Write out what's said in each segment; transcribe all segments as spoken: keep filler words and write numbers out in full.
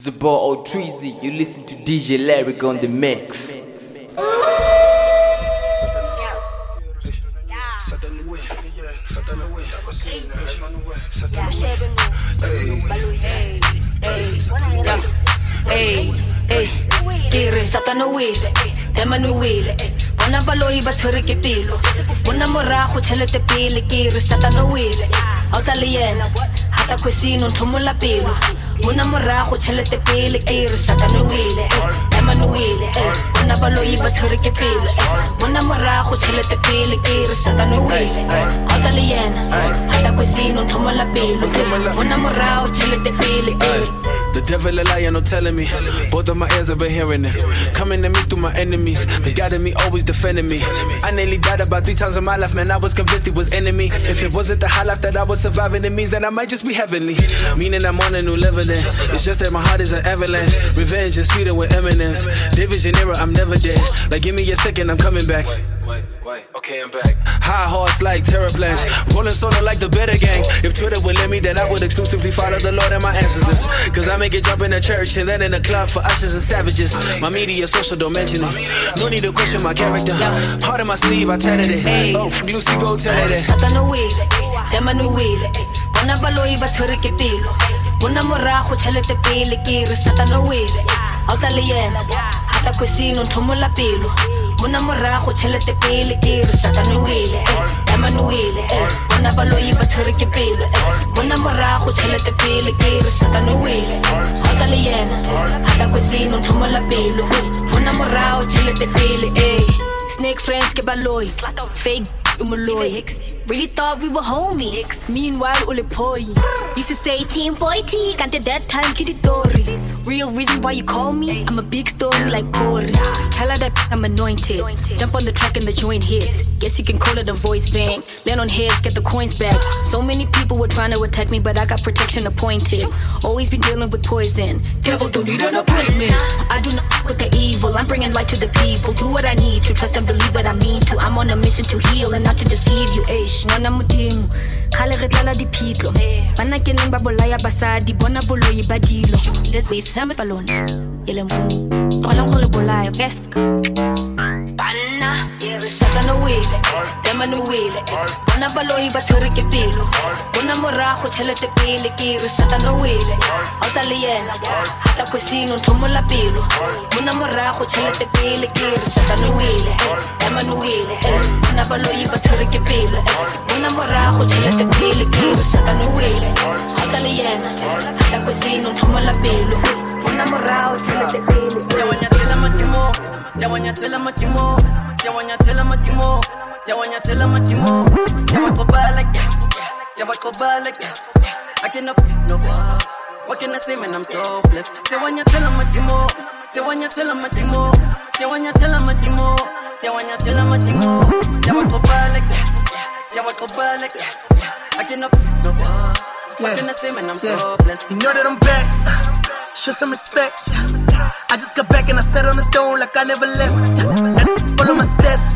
Zabal O'Treezy, you listen to D J Larrick on the mix. Hey, hey, Kiri, Satana Wheel, Demanu Wheel, Wana Baloi Baturi Kipilo, Wana Moraho Teletapil, Kiri, Satana Wheel, Otaliena, Hata Cuisine, Tumula Pilo, Wana Moraho Teletapil, Kiri, Satana Wheel, Demanu Wheel, Wana Baloi Baturi Kipilo, Wana Moraho Teletapil, Kiri, Satana Wheel, Otaliena, Hata Cuisine, Tumula Pilo, Wana Moraho Teletapil. The devil a liar, no telling me. Both of my ears have been hearing it. Coming at me through my enemies. They guided me, always defending me. I nearly died about three times in my life, man. I was convinced it was enemy. If it wasn't the high life that I was surviving, it means that I might just be heavenly. Meaning I'm on a new level then. It's just that my heart is an avalanche. Revenge is sweeter with eminence. Division era, I'm never dead. Like give me a second, I'm coming back. Okay, I'm back. High horse like Terraplanch, rolling solo like the Better Gang. If Twitter would let me, then I would exclusively follow the Lord and my ancestors. Cause I make it jump in the church and then in the club for ushers and savages. My media social don't mention it. No need to question my character. Part of my sleeve, I tatted it. Oh, Lucy, go tell her that. Satana wheel, Demanu wheel, Wana baloi baturi kipilo, Wana moraho chalete pili kiri. Satana wheel, Altaliena, Hata Cuisine, Tumula Pilo, Wana moraho chalete pili kiri. Satana wheel, Demanu wheel, Wana baloi baturi kipilo, Wana moraho chalete pili kiri. Satana wheel, Altaliena, Hata Cuisine, Tumula Pilo, Wana moraho chalete pili kiri. Snake friends ke baloi, fake umuloi. Really thought we were homies. Meanwhile, ule poi used to say team boy T. Can't at that time kitty tori. Real reason why you call me? I'm a big story like Corey. Tell her that I'm anointed. Jump on the track and the joint hits. Guess you can call it a voice bank. Land on heads, get the coins back. So many people were trying to attack me, but I got protection appointed. Always been dealing with poison. Devil don't need an appointment. I do not with the evil. I'm bringing light to the people. Do what I need to. Trust and believe what I mean to. I'm on a mission to heal and not to deceive you. Eish, nana mudimu. Kale retlala di pitlo. Bana keneng ba bolaya basadi. Bona boloyi badilo. Let's wait. Samba balon. Yele mbu. Wala ngolo bolaya vest. Bana. Satana wheel. Demanu wheel. Bona boloyi baturi kepilo. Bona moraho chelete pele kiri. Satana wheel. Otaliena. Hata Cuisine ntomula pilo. Bona moraho chelete pele kiri. Satana wheel. Emanuele, una baloi baturi ke pele, una moraho chelete pele ke Satana wheel, Altaliena, Hata Cuisine ntomula pilo, una moraho chelete pele. Siawanyathela matimo, siawanyathela matimo, siawanyathela matimo, siawanyathela matimo, siawakobala ke, siawakobala ke, I cannot no more. What can I say when I'm so blessed? Siawanyathela matimo, siawanyathela matimo, siawanyathela matimo. Se wanna tell him what you want. Se wanna go back, yeah. Se wanna go back, yeah. I cannot no more. What can I say when I'm so blessed? You know that I'm back. Show some respect. I just got back and I sat on the throne like I never left. Follow my steps.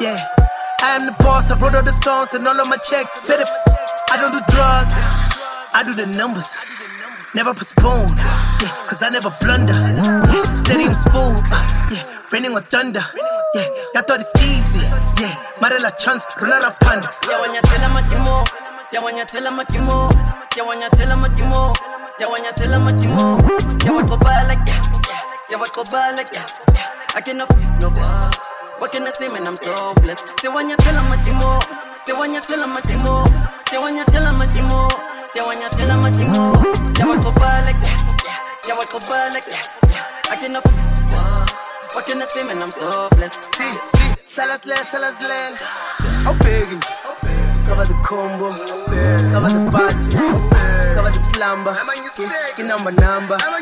Yeah, I am the boss. I wrote all the songs and all of my checks. Better. I don't do drugs. I do the numbers. Never postpone, yeah, cause I never blunder. Yeah, steady and smooth, yeah, raining on thunder. Yeah, y'all thought it's easy, yeah, Marilla Chance, run out of pun. Yeah, when you tell him what you more, yeah, when you tell him what you more, yeah, when you tell him what you more, yeah, when you tell him what you more, yeah, what go by like that, yeah, yeah, what go by like that, yeah, I cannot no more. What can I say when I'm so blessed? Say when you tell him what you more, say when you tell him what you more, say when you tell him what you more. Se wanna tell him what you want. Se wanna go back like that. Se wanna go back like that. I cannot. What can I say when I'm so blessed? See, see. Salasle, salasle. I'm begging. Cover the combo. Cover the party. Cover the slumber. You know my number. I'm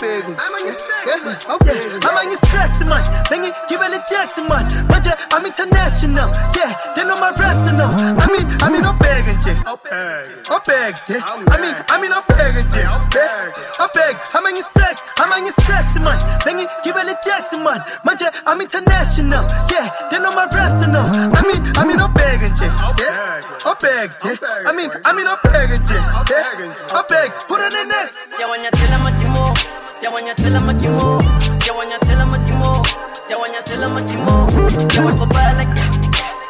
begging. I'm on your sexy man. Then you give it a taxi man. But yeah, I'm international. Yeah, they know my raps and all. I mean, I mean, I'm begging. I'm begging. I beg, yeah. I mean, I mean, I beg, yeah. I beg, I beg. How many sex? How many sexy man? Then you give it a taxi man. But yeah, I'm international. Yeah, they know my raps and all. I mean, I mean, I beg, yeah. I I beg it. I mean, I mean, I beg it. I beg. Put it in next. Si aguañatela matimo, si aguañatela matimo, si aguañatela matimo, si aguañatela matimo. Si aguaco bala ya,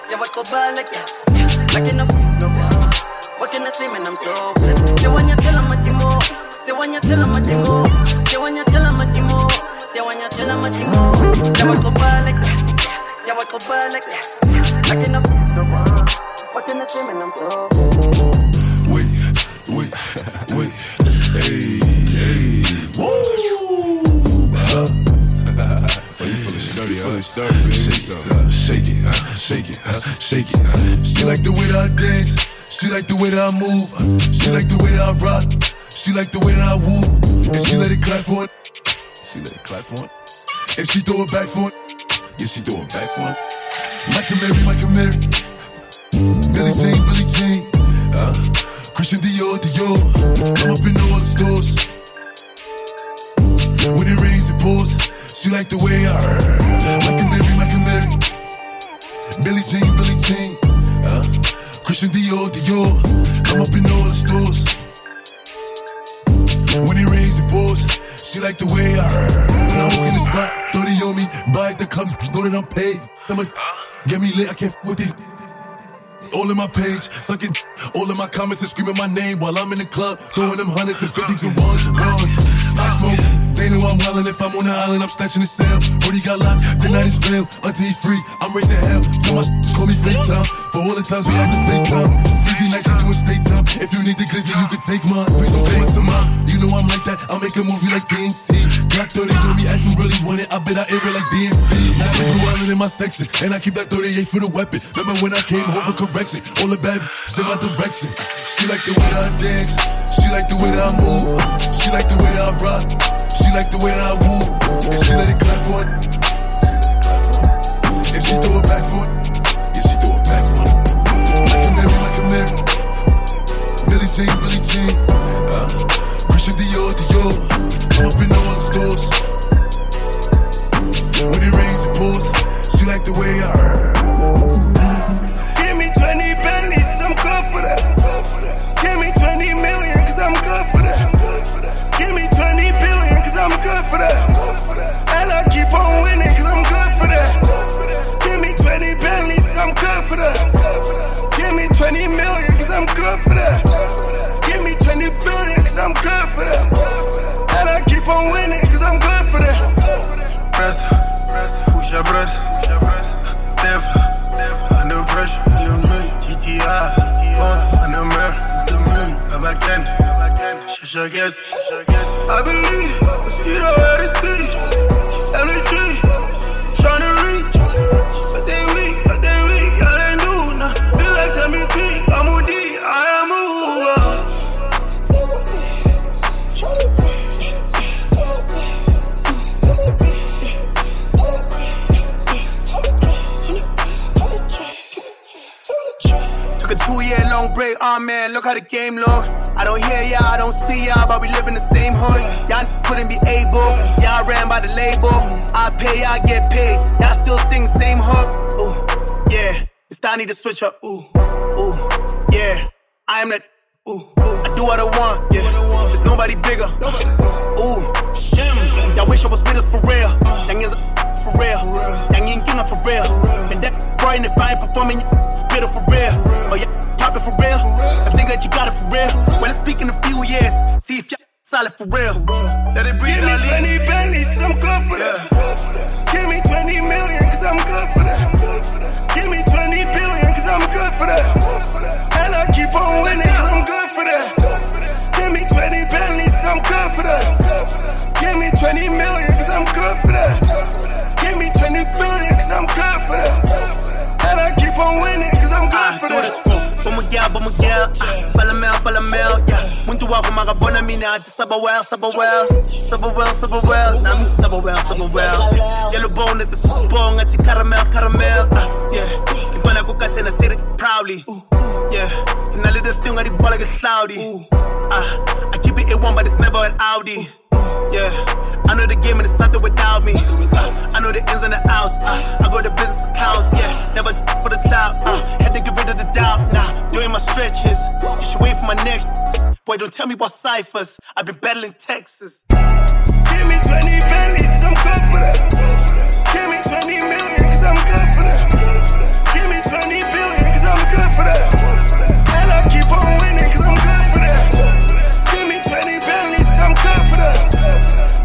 si aguaco bala ya. I can't no, what can I say when I'm so blessed? Si aguañatela matimo, si aguañatela matimo, si aguañatela matimo, si aguañatela matimo. Si aguaco bala ya, si aguaco bala ya. I can't no. Wait, wait, wait, hey, hey, woo! Huh? Oh, you feelin' sturdy, huh? Shake it, huh? Shake it, huh? Shake it, huh? Shake it, huh? She like the way that I dance, she like the way that I move, she like the way that I rock, she like the way that I woo, and she let it clap for it, she let it clap for it, and she throw it back for it, yeah, she throw it back for it, Michael Mary, Michael Mary. Billy Jean, Billy Jean, uh, Christian Dior, Dior. I'm up in all the stores. When it rains, it pours. She like the way I heard. Like a Mary, like a Mary. Billy Jean, Billy Jean, uh, Christian Dior, Dior. I'm up in all the stores. When it rains, it pours. She like the way I heard. When I walk in the spot, thirty on me, buy the club, know that I'm paid. I'm like, get me lit, I can't f with this. All in my page, sucking all in my comments and screaming my name while I'm in the club, throwing them hundreds and fifties and ones and ones. I smoke, they know I'm wildin'. If I'm on the island, I'm snatching the cell. Brody got locked, tonight is bail. Until he free, I'm raising hell. So my s***s call me FaceTime for all the times we had to FaceTime. Freaky nights, I do it stay time. If you need the glizzy, you can take mine. Please don't pay it to mine. You know I'm like that. I'll make a movie like T N T. Black thirty told me as you really want it. I bet I air it like D M B. Now I'm Blue Island in my section, and I keep that thirty-eight for the weapon. Remember when I came home for correction? All the bad b***s in my direction. She like the way that I dance. She like the way that I move. She like the way that I rock. She like the way that I woo. And she let it clap for it. And she throw it back for it. Yeah, she throw it back for it. Like a mirror, like a mirror. Billie Jean, Billie Jean. Uh, Christian Dior, Dior. I'm up in all the stores. When it rains, it pours. She like the way I heard. Give me twenty pennies, cause I'm good for that. Give me twenty million, cause I'm good for that. Give me twenty billion, cause I'm good for that. And I keep on winning, cause I'm good for that. Give me twenty billion, cause I'm good for that. Give me twenty million, cause I'm good for that. Give me twenty billion, cause I'm good for that. And I keep on winning, cause I'm good for that. Press, push your press, death, under pressure, G T I, under mirror, back then. I guess I believe you know how to speak. L A G tryna reach, but they weak, but they weak. Y'all ain't do nah. Feel like M V P. I'm O D, I am a hoover. Took a two-year long break. Aw oh, man, look how the game look. I don't hear y'all, I don't see y'all, but we live in the same hood. Y'all couldn't be able, y'all ran by the label. I pay, I get paid, y'all still sing the same hook. Ooh, yeah, it's time I need to switch up. Ooh, ooh, yeah, I am that. Ooh, ooh, I do what I want, yeah, there's nobody bigger. Ooh, y'all wish I was with us for real. Yang is a for real, Yang ain't king for real. And that boy, if I ain't performing, it's bitter for real. Oh yeah. Pop it for real, I think that you got it for real. When I speak in a few years, see if y'all solid for real. Let it breathe. Give me twenty pennies, cause I'm good for that. Give me twenty million, cause I'm good for that. Give me twenty billion, cause I'm good for that. And I keep on winning, cause I'm good for that. Give me twenty pennies, cause I'm good for that. Give me twenty million, cause I'm good for that. Give me twenty billion, cause I'm good for that. And I keep on winning, cause I'm good for that. Bama girl, bama girl, palamel, palamel, yeah. Muntu wafu magabona mina, sabawel, sabawel, sabawel, sabawel, nami sabawel, sabawel. Yellow bone at the soup bone, ati caramel, caramel, ah, yeah. Ibala kuka sena siri proudly, yeah. And I let the thing I di ball like a Saudi, ah. I keep it A one, but it's never an Audi. Yeah, I know the game and it's nothing without me. Uh, I know the ins and the outs. Uh, I go to business accounts. Yeah, never for the top. Uh, had to get rid of the doubt. Nah, doing my stretches. You should wait for my next. Boy, don't tell me about ciphers. I've been battling Texas. Give me twenty pennies, I'm good for that. Give me twenty million, cause I'm good for that. Give me twenty billion, cause I'm good for that. And I keep on winning, cause I'm good for that. Give me twenty pennies, I'm good for that.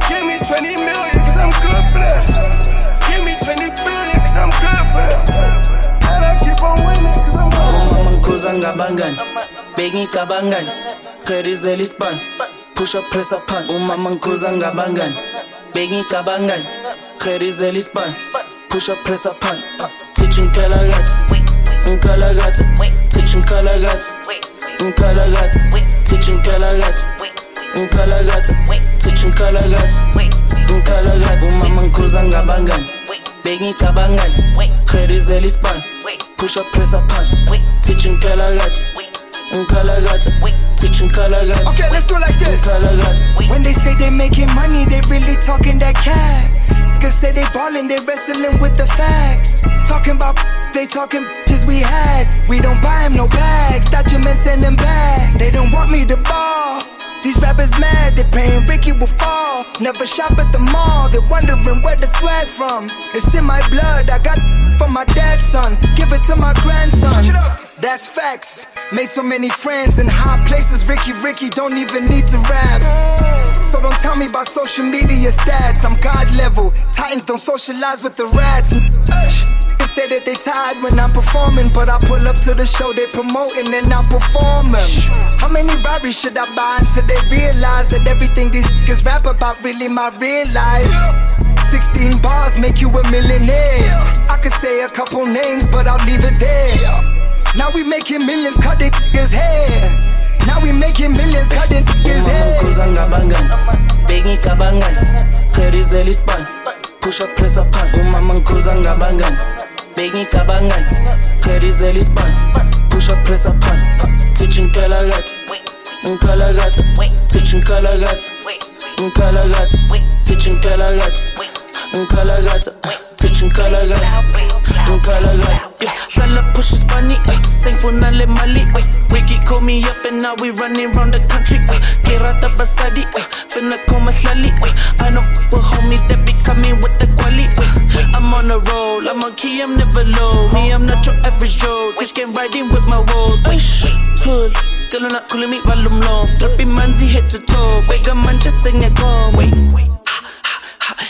Give me twenty million, cause I'm good for that. Give me twenty billion, cause I'm good for that. And I keep on winning, cause I'm good for that. Bengi kabangan, kerizeli span. Push up, press up, punch. Umama nkuzanga bangan. Bengi kabangan, kerizeli span. Push up, press up, punch. Teaching kalagat, nkalagat. Teaching kalagat, nkalagat. Teaching kalagat, nkalagat. Teaching kalagat, nkalagat. Umama nkuzanga bangan. Bengi kabangan, kerizeli span. Push up, press up, punch. Teaching kalagat. Teaching color guard. Okay, let's do it like this. When they say they making money, they really talking that cat. Cause say they ballin', they wrestling with the facts. Talking about they talking bitches we had. We don't buy them no bags, touch them and send them back. They don't want me to ball. These rappers mad, they paying Ricky will fall. Never shop at the mall, they wondering where the swag from. It's in my blood, I got from my dad's son. Give it to my grandson, that's facts. Made so many friends in high places, Ricky, Ricky don't even need to rap. So don't tell me about social media stats, I'm God level. Titans don't socialize with the rats. They say that they tired when I'm performing, but I pull up to the show they promoting and I perform them. How many robberies should I buy until they realize that everything these niggas rap about really my real life? Sixteen bars make you a millionaire. I could say a couple names, but I'll leave it there. Now we making millions, cut the niggas hair. Now we making millions, cut the niggas hair. Umama bangan, bengi kabangan, kerizeli span. Push up, press up, punch. Umama bangan, bengi kabangan, kerizeli span. Push up, press up, punch. Teaching kalagat, nkalagat. Teaching kalagat, nkalagat. Teaching kalagat. Unkalagata, Tichinkalagata, Unkalagata. Yeah, Lala pushes bunny, uh, sang for Nale Mali. Uh, Ricky called me up and now we running round the country. Uh, Kerata Basadi, uh, finna call my Lali. Uh, I know with homies that be coming with the quali. Uh, I'm on a roll, I'm on key, I'm never low. Me, I'm not your average Joe. Tish can riding with my woes. Wish, twirl. Girl, not calling me Valum Long. Trappy manzi head to toe. Wake up, man, just sing it go. Wait, wait.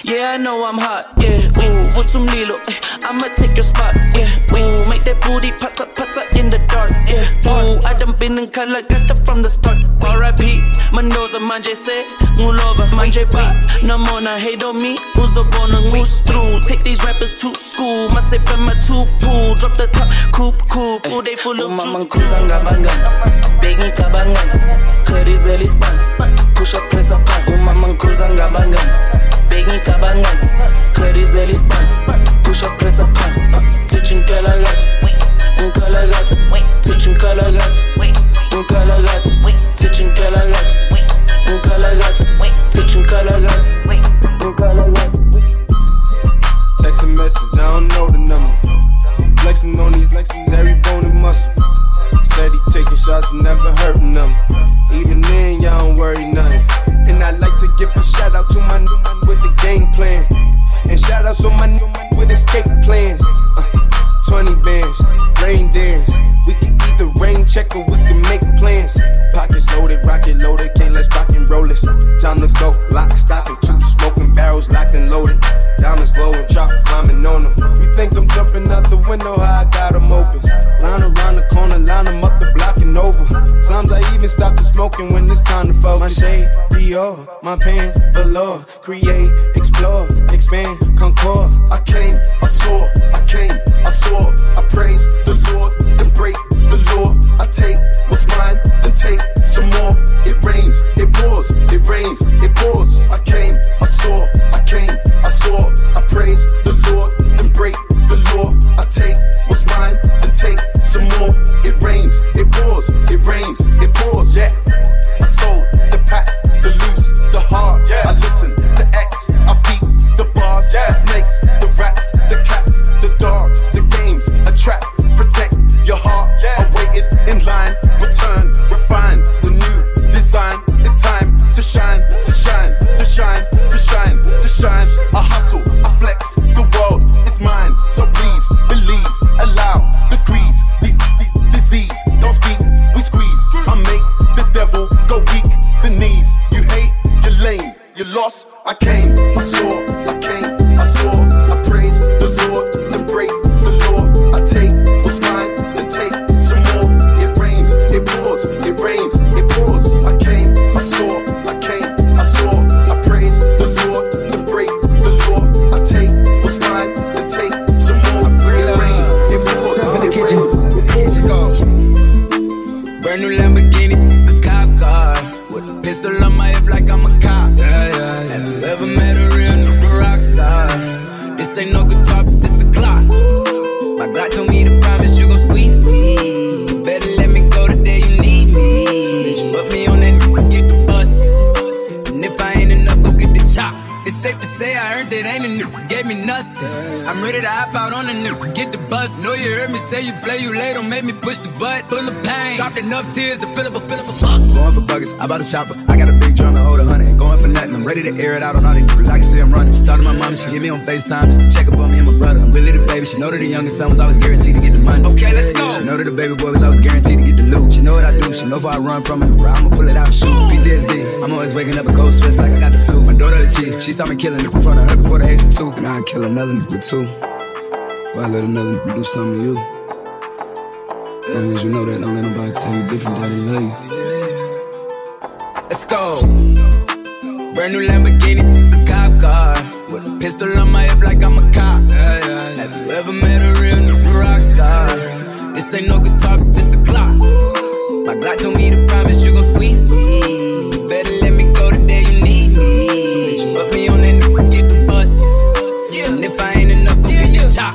Yeah, I know I'm hot, yeah, ooh, what's some lilo, eh, I'ma take your spot, yeah, ooh, make that booty pata pata in the dark, yeah, ooh, I done been in color, got that from the start, R I P, Mendoza, manje se, ngulova, manje ba, namona, hate on me, uzobona, moose through, take these rappers to school, my sip and my two pool, drop the top, coop, coop, ooh, they full of juju. Umama bangan, bengi kabangan, kerizeli span, push up, press up, umama bangan. Bengi kabangan, kerizeli span. Push up, press up, punch. Teaching kalagat, nkalagat. Teaching kalagat, nkalagat. Teaching kalagat, nkalagat. Teaching kalagat, nkalagat. Text a message, I don't know the number. Flexing on these flexes, every bone and muscle. Steady taking shots, never hurting them. Even then, y'all don't worry nothing. And I like to give a shout out to my new man with the game plan. And shout out to my new man with escape plans. Uh, twenty bands, rain dance. We can either rain check or we can make plans. Pockets loaded, rocket loaded, can't let's rock and roll this. Time to go, lock, stock, and two smoking barrels locked and loaded. Diamonds glowing, chop, climbing on them. We think I'm jumping out the window, how I got them open. Line around the corner, line them up the block and over. Sometimes I even stop the smoking when it's time to focus. My shade, Dior, my pants, velour. Create, explore, expand, concord. I came, I saw, I came, I saw. I praise the Lord, then break the law. I take what's mine, then take some more. It rains, it pours, it rains, it pours. I came, I saw, I came, I saw. I praise the Lord, then break the law. I take what's mine, then take some more. It rains, it pours, it rains, it pours. Yeah, I sold the pack, the loose, the hard. Yeah, I listen. You lost, I came, I saw, I came, I saw, I praise the Lord, then break the law. I take what's mine, then take some more. It rains, it pours, it rains, it pours. I came, I saw, I came, I saw, I praise the Lord, then break the law. I take what's mine, then take some more. It rains, it pours, it rains, it pours. Let's go. Brand new Lamborghini, a cop car. With a pistol on my hip like I'm a cop. Yeah, yeah, yeah. Have you ever met a real new rock star? This ain't no guitar, but this a clock. My God told me to promise you gon' squeeze me. You better let me go the day you need me. So bitch, put me on that n- get the bus. And if I ain't enough, go get the chop. It's safe to say I earned it, ain't a n- gave me nothing. I'm ready to hop out on the n- get the bus. Know you heard me say you play, you late, don't make me push the butt. Full of pain, dropped enough tears to fill up a, fill up a fuck. Going for buggers, I bought a chopper. I got a big drum to hold a hundred. Going for nothing, I'm ready to air it out on all these niggas. I can see I'm running. She talked to my mom, she hit me on FaceTime just to check up on me and my brother. I'm really the baby, she know that the youngest son was always guaranteed to get the money. Okay, let's go. She know that the baby boy was always guaranteed to get the loot. She know what I do, she know if I run from it, I'ma pull it out and shoot. P T S D, I'm always waking up a cold sweats like I got the flu. My daughter the G, she saw me killing in front of her before the age of two. And I'd kill another nigga too. Before I let another nigga do something to you. As long as you know that, don't let nobody tell you different how they love you. Let's go. Brand new Lamborghini, a cop car. With a pistol on my hip like I'm a cop. Yeah, yeah, yeah. Have you ever met a real new rock star? This ain't no guitar, but this a clock. My Glock told me to promise you gon' squeeze me. You better let me go the day you need me. So bitch, you put me on that n- get the bus. Yeah. And if I ain't enough, go yeah, get yeah. the chop.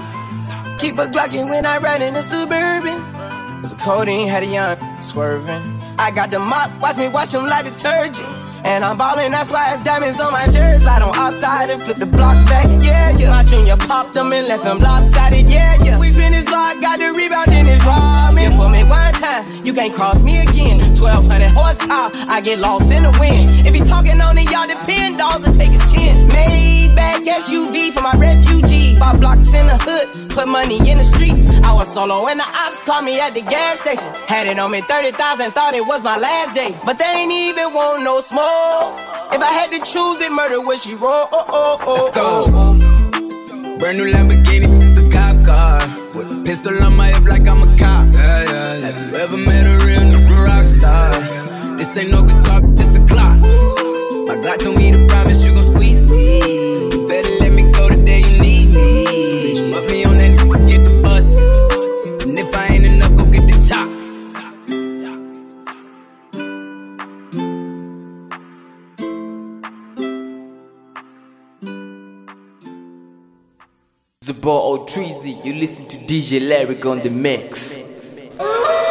Keep a Glockin' when I ride in the Suburban. Cause the codeine had a young swerving. I got the mop, watch me wash them like detergent. And I'm ballin', that's why it's diamonds on my jersey. Slide on outside and flip the block back, yeah, yeah. My junior popped them and left them lopsided, yeah, yeah. We spin his block, got the rebound in his robin'. Yeah, for me one time, you can't cross me again. twelve hundred horsepower, I get lost in the wind. If he talking on it, y'all depend, dolls will take his chin. Maybach S U V for my refugees. Five blocks in the hood, put money in the streets. I was solo and the ops called me at the gas station. Had it on me thirty thousand, thought it was my last day. But they ain't even want no smoke. If I had to choose it, murder would she roll? Oh, oh, oh, let's go. Oh. Brand new Lamborghini, a cop car. With a pistol on my hip like I'm a cop. Yeah, yeah, yeah. Have you ever met a real new rock star? This ain't no guitar, but this a clock. My God told me to promise you gon' squeeze me. You better let me go the day you need me. So bitch, you put me on that n- get the bus. And if I ain't enough, go get the chop. The ball or Treasy, you listen to D J Larrick on the mix.